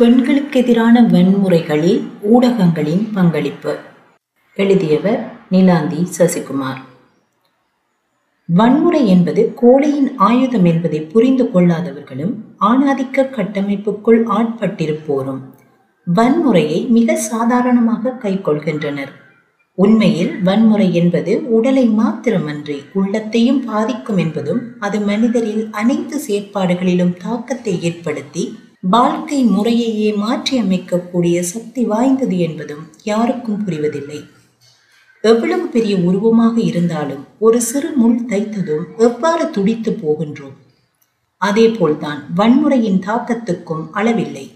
பெண்களுக்கு எதிரான வன்முறைகளில் ஊடகங்களின் பங்களிப்பு. எழுதியவர் நிலாந்தி சசிகுமார். வன்முறை என்பது கோழையின் ஆயுதம் என்பதை புரிந்து கொள்ளாதவர்களும் ஆணாதிக்க கட்டமைப்புக்குள் ஆட்பட்டிருப்போரும் வன்முறையை மிக சாதாரணமாக கைக்கொள்கின்றனர். உண்மையில் வன்முறை என்பது உடலை மாத்திரமன்றி உள்ளத்தையும் பாதிக்கும் என்பதும் அது மனிதரில் அனைத்து செயற்பாடுகளிலும் தாக்கத்தை ஏற்படுத்தி வாழ்க்கை முறையையே மாற்றியமைக்கக்கூடிய சக்தி வாய்ந்தது என்பதும் யாருக்கும் புரிவதில்லை. எவ்வளவு பெரிய உருவமாக இருந்தாலும் ஒரு சிறு முள் தைத்ததும் எவ்வாறு துடித்து போகின்றோம். அதேபோல்தான் வன்முறையின் தாக்கத்துக்கும் அளவில்லை.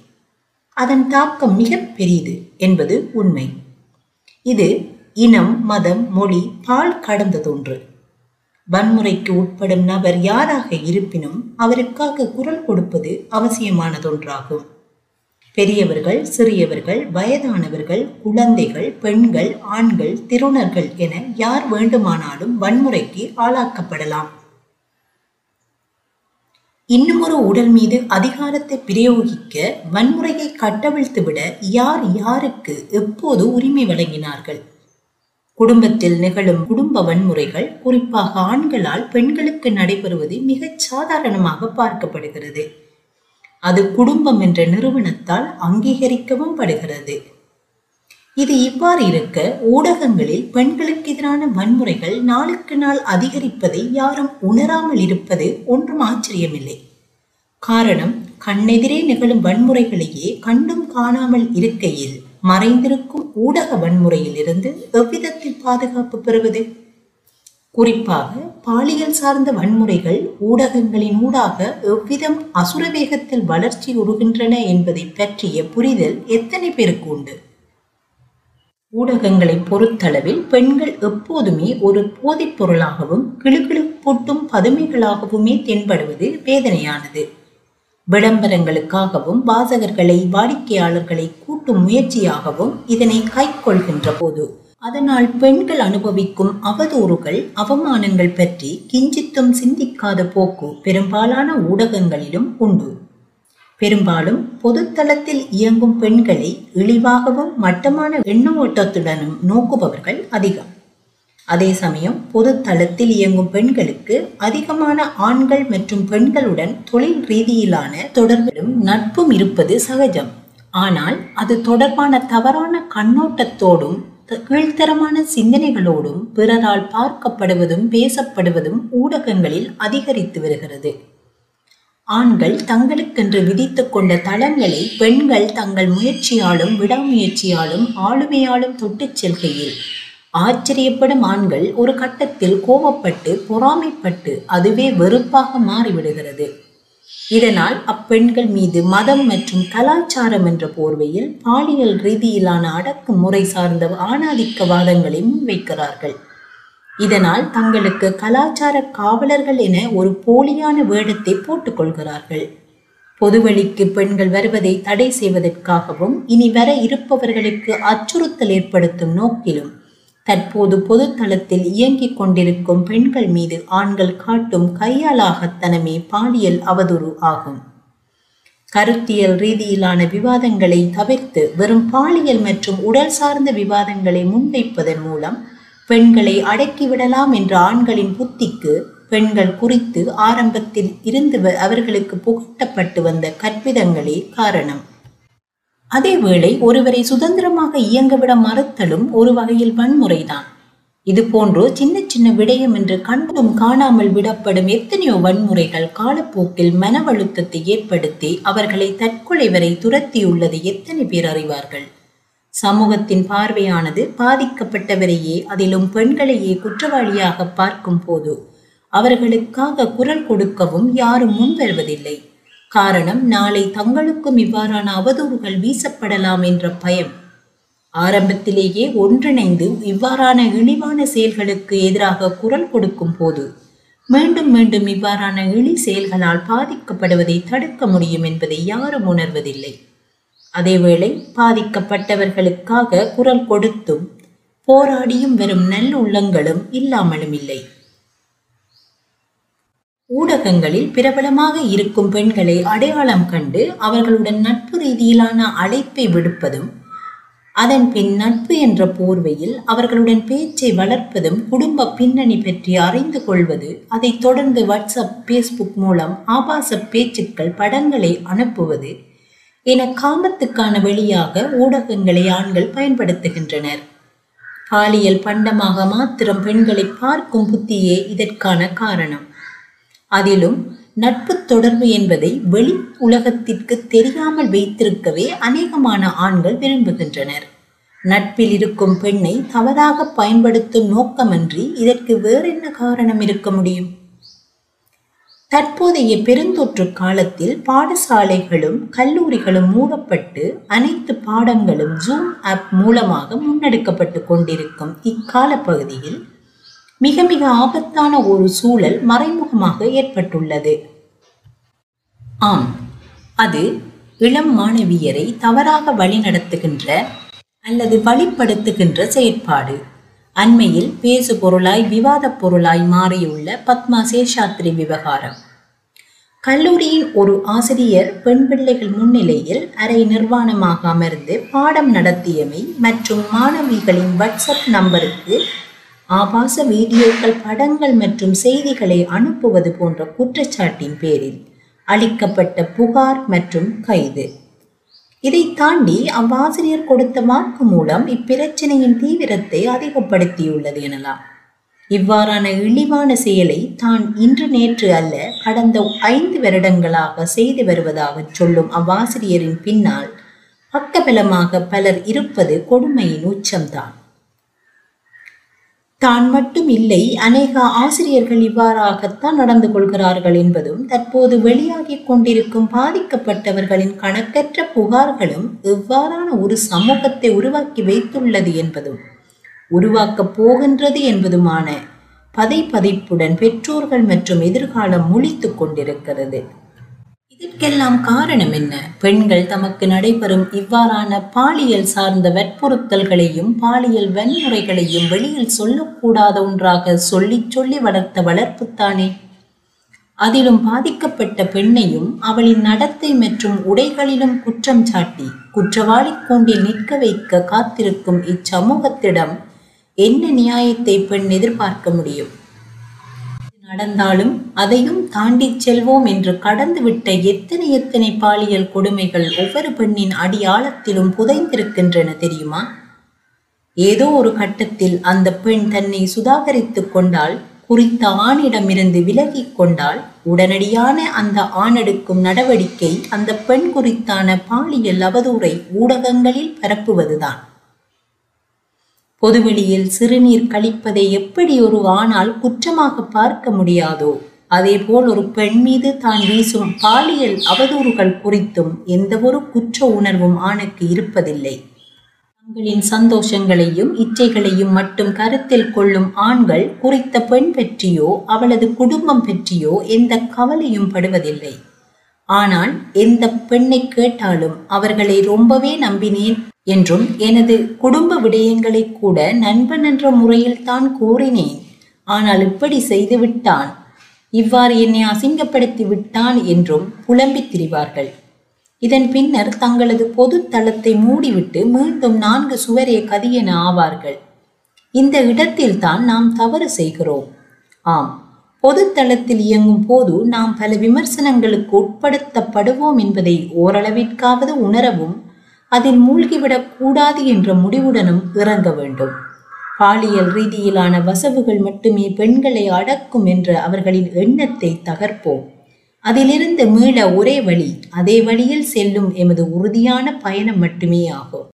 அதன் தாக்கம் மிக பெரியது என்பது உண்மை. இது இனம், மதம், மொழி, பால் கடந்ததொன்று. வன்முறைக்கு உட்படும் நபர் யாராக இருப்பினும் அவருக்காக குரல் கொடுப்பது அவசியமானதொன்றாகும். பெரியவர்கள், சிறியவர்கள், வயதானவர்கள், குழந்தைகள், பெண்கள், ஆண்கள், திருணர்கள் என யார் வேண்டுமானாலும் வன்முறைக்கு ஆளாக்கப்படலாம். இன்னுமொரு உடல் மீது அதிகாரத்தை பிரயோகிக்க, வன்முறையை கட்டவிழ்த்துவிட யார் யாருக்கு எப்போது உரிமை வழங்கினார்கள்? குடும்பத்தில் நிகழும் குடும்ப வன்முறைகள், குறிப்பாக ஆண்களால் பெண்களுக்கு நடைபெறுவது மிக சாதாரணமாக பார்க்கப்படுகிறது. அது குடும்பம் என்ற நிறுவனத்தால் அங்கீகரிக்கவும் படுகிறது. இது இவ்வாறு இருக்க, ஊடகங்களில் பெண்களுக்கு எதிரான வன்முறைகள் நாளுக்கு நாள் அதிகரிப்பதை யாரும் உணராமல் இருப்பது ஒன்றும் ஆச்சரியமில்லை. காரணம், கண்ணெதிரே நிகழும் வன்முறைகளையே கண்டும் காணாமல் இருக்கையில் மறைந்திருக்கும் ஊடக வன்முறையில் இருந்து எவ்விதத்தில் பாதுகாப்பு பெறுவது? குறிப்பாக பாலியல் சார்ந்த வன்முறைகள் ஊடகங்களின் ஊடாக எவ்விதம் அசுர வேகத்தில் வளர்ச்சி உறுகின்றன என்பதை பற்றிய புரிதல் எத்தனை பேருக்கு உண்டு? ஊடகங்களை பொறுத்தளவில் பெண்கள் எப்போதுமே ஒரு போதைப் பொருளாகவும் கிளுகிளுப்பூட்டும் பதுமைகளாகவுமே தென்படுவது வேதனையானது. விளம்பரங்களுக்காகவும் வாசகர்களை, வாடிக்கையாளர்களை கூட்டும் முயற்சியாகவும் இதனை கைக்கொள்கின்ற போது அதனால் பெண்கள் அனுபவிக்கும் அவதூறுகள், அவமானங்கள் பற்றி கிஞ்சித்தும் சிந்திக்காத போக்கு பெரும்பாலான ஊடகங்களிலும் உண்டு. பெரும்பாலும் பொதுத்தளத்தில் இயங்கும் பெண்களை இழிவாகவும் மட்டமான எண்ண ஓட்டத்துடனும் நோக்குபவர்கள் அதிகம். அதே சமயம் பொது தளத்தில் இயங்கும் பெண்களுக்கு அதிகமான ஆண்கள் மற்றும் பெண்களுடன் தொழில் ரீதியிலான தொடர்பிலும் நட்பும் இருப்பது சகஜம். ஆனால் அது தொடர்பான தவறான கண்ணோட்டத்தோடும் கீழ்த்தரமான சிந்தனைகளோடும் பிறரால் பார்க்கப்படுவதும் பேசப்படுவதும் ஊடகங்களில் அதிகரித்து வருகிறது. ஆண்கள் தங்களுக்கென்று விதித்து கொண்ட தளங்களை பெண்கள் தங்கள் முயற்சியாலும் விடாமுயற்சியாலும் ஆளுமையாலும் தொட்டுச் செல்கையில் ஆச்சரியப்படும் ஆண்கள் ஒரு கட்டத்தில் கோபப்பட்டு, பொறாமைப்பட்டு அதுவே வெறுப்பாக மாறிவிடுகிறது. இதனால் அப்பெண்கள் மீது மதம் மற்றும் கலாச்சாரம் என்ற போர்வையில் பாலியல் ரீதியிலான அடக்குமுறை சார்ந்த ஆணாதிக்கவாதங்களை முன்வைக்கிறார்கள். இதனால் தங்களுக்கு கலாச்சார காவலர்கள் என ஒரு போலியான வேடத்தை போட்டுக்கொள்கிறார்கள். பொதுவெளிக்கு பெண்கள் வருவதை தடை செய்வதற்காகவும் இனி வர இருப்பவர்களுக்கு அச்சுறுத்தல் ஏற்படுத்தும் நோக்கிலும் தற்போது பொது தளத்தில் இயங்கிக் கொண்டிருக்கும் பெண்கள் மீது ஆண்கள் காட்டும் கையாலாகத்தனமே பாலியல் அவதூறு ஆகும். கருத்தியல் ரீதியிலான விவாதங்களை தவிர்த்து வெறும் பாலியல் மற்றும் உடல் சார்ந்த விவாதங்களை முன்வைப்பதன் மூலம் பெண்களை அடக்கிவிடலாம் என்ற ஆண்களின் புத்திக்கு பெண்கள் குறித்து ஆரம்பத்தில் இருந்து அவர்களுக்கு புகட்டப்பட்டு வந்த கற்பிதங்களே காரணம். அதேவேளை ஒருவரை சுதந்திரமாக இயங்கவிட மறுத்தலும் ஒரு வகையில் வன்முறைதான். இது போன்று சின்ன சின்ன விடயம் என்று கண்டும் காணாமல் விடப்படும் எத்தனையோ வன்முறைகள் காலப்போக்கில் மனவழுத்தத்தை ஏற்படுத்தி அவர்களை தற்கொலை வரை துரத்தியுள்ளதை எத்தனை பேர் அறிவார்கள்? சமூகத்தின் பார்வையானது பாதிக்கப்பட்டவரையே, அதிலும் பெண்களையே குற்றவாளியாக பார்க்கும் போது அவர்களுக்காக குரல் கொடுக்கவும் யாரும் முன்வருவதில்லை. காரணம், நாளை தங்களுக்கும் இவ்வாறான அவதூறுகள் வீசப்படலாம் என்ற பயம். ஆரம்பத்திலேயே ஒன்றிணைந்து இவ்வாறான இழிவான செயல்களுக்கு எதிராக குரல் கொடுக்கும் போது மீண்டும் மீண்டும் இவ்வாறான இழி செயல்களால் பாதிக்கப்படுவதை தடுக்க முடியும் என்பதை யாரும் உணர்வதில்லை. அதேவேளை பாதிக்கப்பட்டவர்களுக்காக குரல் கொடுத்தும் போராடியும் வரும் நல்லுள்ளங்களும் இல்லாமலும் இல்லை. ஊடகங்களில் பிரபலமாக இருக்கும் பெண்களை அடையாளம் கண்டு அவர்களுடன் நட்பு ரீதியிலான அழைப்பை விடுப்பதும் அதன் பின் நட்பு என்ற போர்வையில் அவர்களுடன் பேச்சை வளர்ப்பதும் குடும்ப பின்னணி பற்றி அறிந்து கொள்வது, அதைத் தொடர்ந்து வாட்ஸ்அப், ஃபேஸ்புக் மூலம் ஆபாச பேச்சுக்கள், படங்களை அனுப்புவது என காமத்துக்கான வழியாக ஊடகங்களை ஆண்கள் பயன்படுத்துகின்றனர். பாலியல் பண்டமாக மாத்திரம் பெண்களை பார்க்கும் புத்தியே இதற்கான காரணம். அதிலும் நட்பு தொடர்பு என்பதை வெளி உலகத்திற்கு தெரியாமல் வைத்திருக்கவே அநேகமான ஆண்கள் விரும்புகின்றனர். நட்பில் இருக்கும் பெண்ணை தவறாக பயன்படுத்தும் நோக்கமன்றி இதற்கு வேறென்ன காரணம் இருக்க முடியும்? தற்போதைய பெருந்தொற்று காலத்தில் பாடசாலைகளும் கல்லூரிகளும் மூடப்பட்டு அனைத்து பாடங்களும் ஜூம் ஆப் மூலமாக முன்னெடுக்கப்பட்டு கொண்டிருக்கும் இக்கால பகுதியில் மிக மிக ஆபத்தான ஒரு சூழல் மறைமுகமாக ஏற்பட்டுள்ளது. ஆம், அது இளம் மாணவியரை தவறாக வழிநடத்துகின்ற அல்லது வழிப்படுத்துகின்ற செயற்பாடு. அண்மையில் பேசுபொருளாய் விவாதப் பொருளாய் மாறியுள்ள பத்மா சேஷாத்ரி விவகாரம். கல்லூரியின் ஒரு ஆசிரியர் பெண் பிள்ளைகள் முன்னிலையில் அரை நிர்வாணமாக அமர்ந்து பாடம் நடத்தியமை மற்றும் மாணவிகளின் வாட்ஸ்அப் நம்பருக்கு ஆபாச வீடியோக்கள், படங்கள் மற்றும் செய்திகளை அனுப்புவது போன்ற குற்றச்சாட்டின் பேரில் அளிக்கப்பட்ட புகார் மற்றும் கைது. இதை தாண்டி அவ்வாசிரியர் கொடுத்த வாக்கு மூலம் இப்பிரச்சனையின் தீவிரத்தை அதிகப்படுத்தியுள்ளது எனலாம். இவ்வாறான இழிவான செயலை தான் இன்று நேற்று அல்ல, கடந்த 5 வருடங்களாக செய்து வருவதாக சொல்லும் அவ்வாசிரியரின் பின்னால் பக்கபலமாக பலர் இருப்பது கொடுமையின் உச்சம்தான். தான் மட்டும் இல்லை, அநேக ஆசிரியர்கள் இவ்வாறாகத்தான் நடந்து கொள்கிறார்கள் என்பதும் தற்போது வெளியாகி கொண்டிருக்கும் பாதிக்கப்பட்டவர்களின் கணக்கற்ற புகார்களும் இவ்வாறான ஒரு சமூகத்தை உருவாக்கி வைத்துள்ளது என்பதும் உருவாக்கப் போகின்றது என்பதுமான பதைப்பதைப்புடன் பெற்றோர்கள் மற்றும் எதிர்காலம் முழித்து கொண்டிருக்கிறது. இதற்கெல்லாம் காரணம் என்ன? பெண்கள் தமக்கு நடைபெறும் இவ்வாறான பாலியல் சார்ந்த வற்புறுத்தல்களையும் பாலியல் வன்முறைகளையும் வெளியில் சொல்லக்கூடாத ஒன்றாக சொல்லி வளர்த்த வளர்ப்புத்தானே. அதிலும் பாதிக்கப்பட்ட பெண்ணையும் அவளின் நடத்தை மற்றும் உடைகளிலும் குற்றம் சாட்டி குற்றவாளி கூண்டில் நிற்க வைக்க காத்திருக்கும் இச்சமூகத்திடம் என்ன நியாயத்தை பெண் எதிர்பார்க்க முடியும்? நடந்தாலும் அதையும் தாண்டி செல்வோம் என்று கடந்துவிட்ட எத்தனை பாலியல் கொடுமைகள் ஒவ்வொரு பெண்ணின் அடியாழத்திலும் புதைந்திருக்கின்றன தெரியுமா? ஏதோ ஒரு கட்டத்தில் அந்த பெண் தன்னை சுதாகரித்து கொண்டால், குறித்த ஆணிடமிருந்து விலகி கொண்டால், உடனடியான அந்த ஆணெடுக்கும் நடவடிக்கை அந்த பெண் குறித்தான பாலியல் அவதூறை ஊடகங்களில் பரப்புவதுதான். பொதுவெளியில் சிறுநீர் கழிப்பதை எப்படி ஒரு ஆணால் குற்றமாக பார்க்க முடியாதோ, அதேபோல் ஒரு பெண் மீது தான் வீசும் பாலியல் அவதூறுகள் குறித்தும் எந்தவொரு குற்ற உணர்வும் ஆணுக்கு இருப்பதில்லை. தங்களின் சந்தோஷங்களையும் இச்சைகளையும் மட்டும் கருத்தில் கொள்ளும் ஆண்கள் குறித்த பெண் பற்றியோ அவளது குடும்பம் பற்றியோ எந்த கவலையும் படுவதில்லை. ஆனால் எந்த பெண்ணை கேட்டாலும் அவர்களை ரொம்பவே நம்பினேன் என்றும், எனது குடும்ப விடயங்களை கூட நண்பன் என்ற முறையில் தான் கூறினேன், ஆனால் இப்படி செய்து விட்டான், இவ்வாறு என்னை அசிங்கப்படுத்தி விட்டான் என்றும் புலம்பி திரிவார்கள். இதன் பின்னர் தங்களது பொது தளத்தை மூடிவிட்டு மீண்டும் 4 சுவரே கதி என ஆவார்கள். இந்த இடத்தில்தான் நாம் தவறு செய்கிறோம். ஆம், பொது தளத்தில் இயங்கும் போது நாம் பல விமர்சனங்களுக்கு உட்படுத்தப்படுவோம் என்பதை ஓரளவிற்காவது உணரவும் அதில் மூழ்கிவிடக் கூடாது என்ற முடிவுடனும் இறங்க வேண்டும். பாலியல் ரீதியிலான வசவுகள் மட்டுமே பெண்களை அடக்கும் என்ற அவர்களின் எண்ணத்தை தகர்ப்போம். அதிலிருந்து மீள ஒரே வழி அதே வழியில் செல்லும் எமது உறுதியான பயணம் மட்டுமே ஆகும்.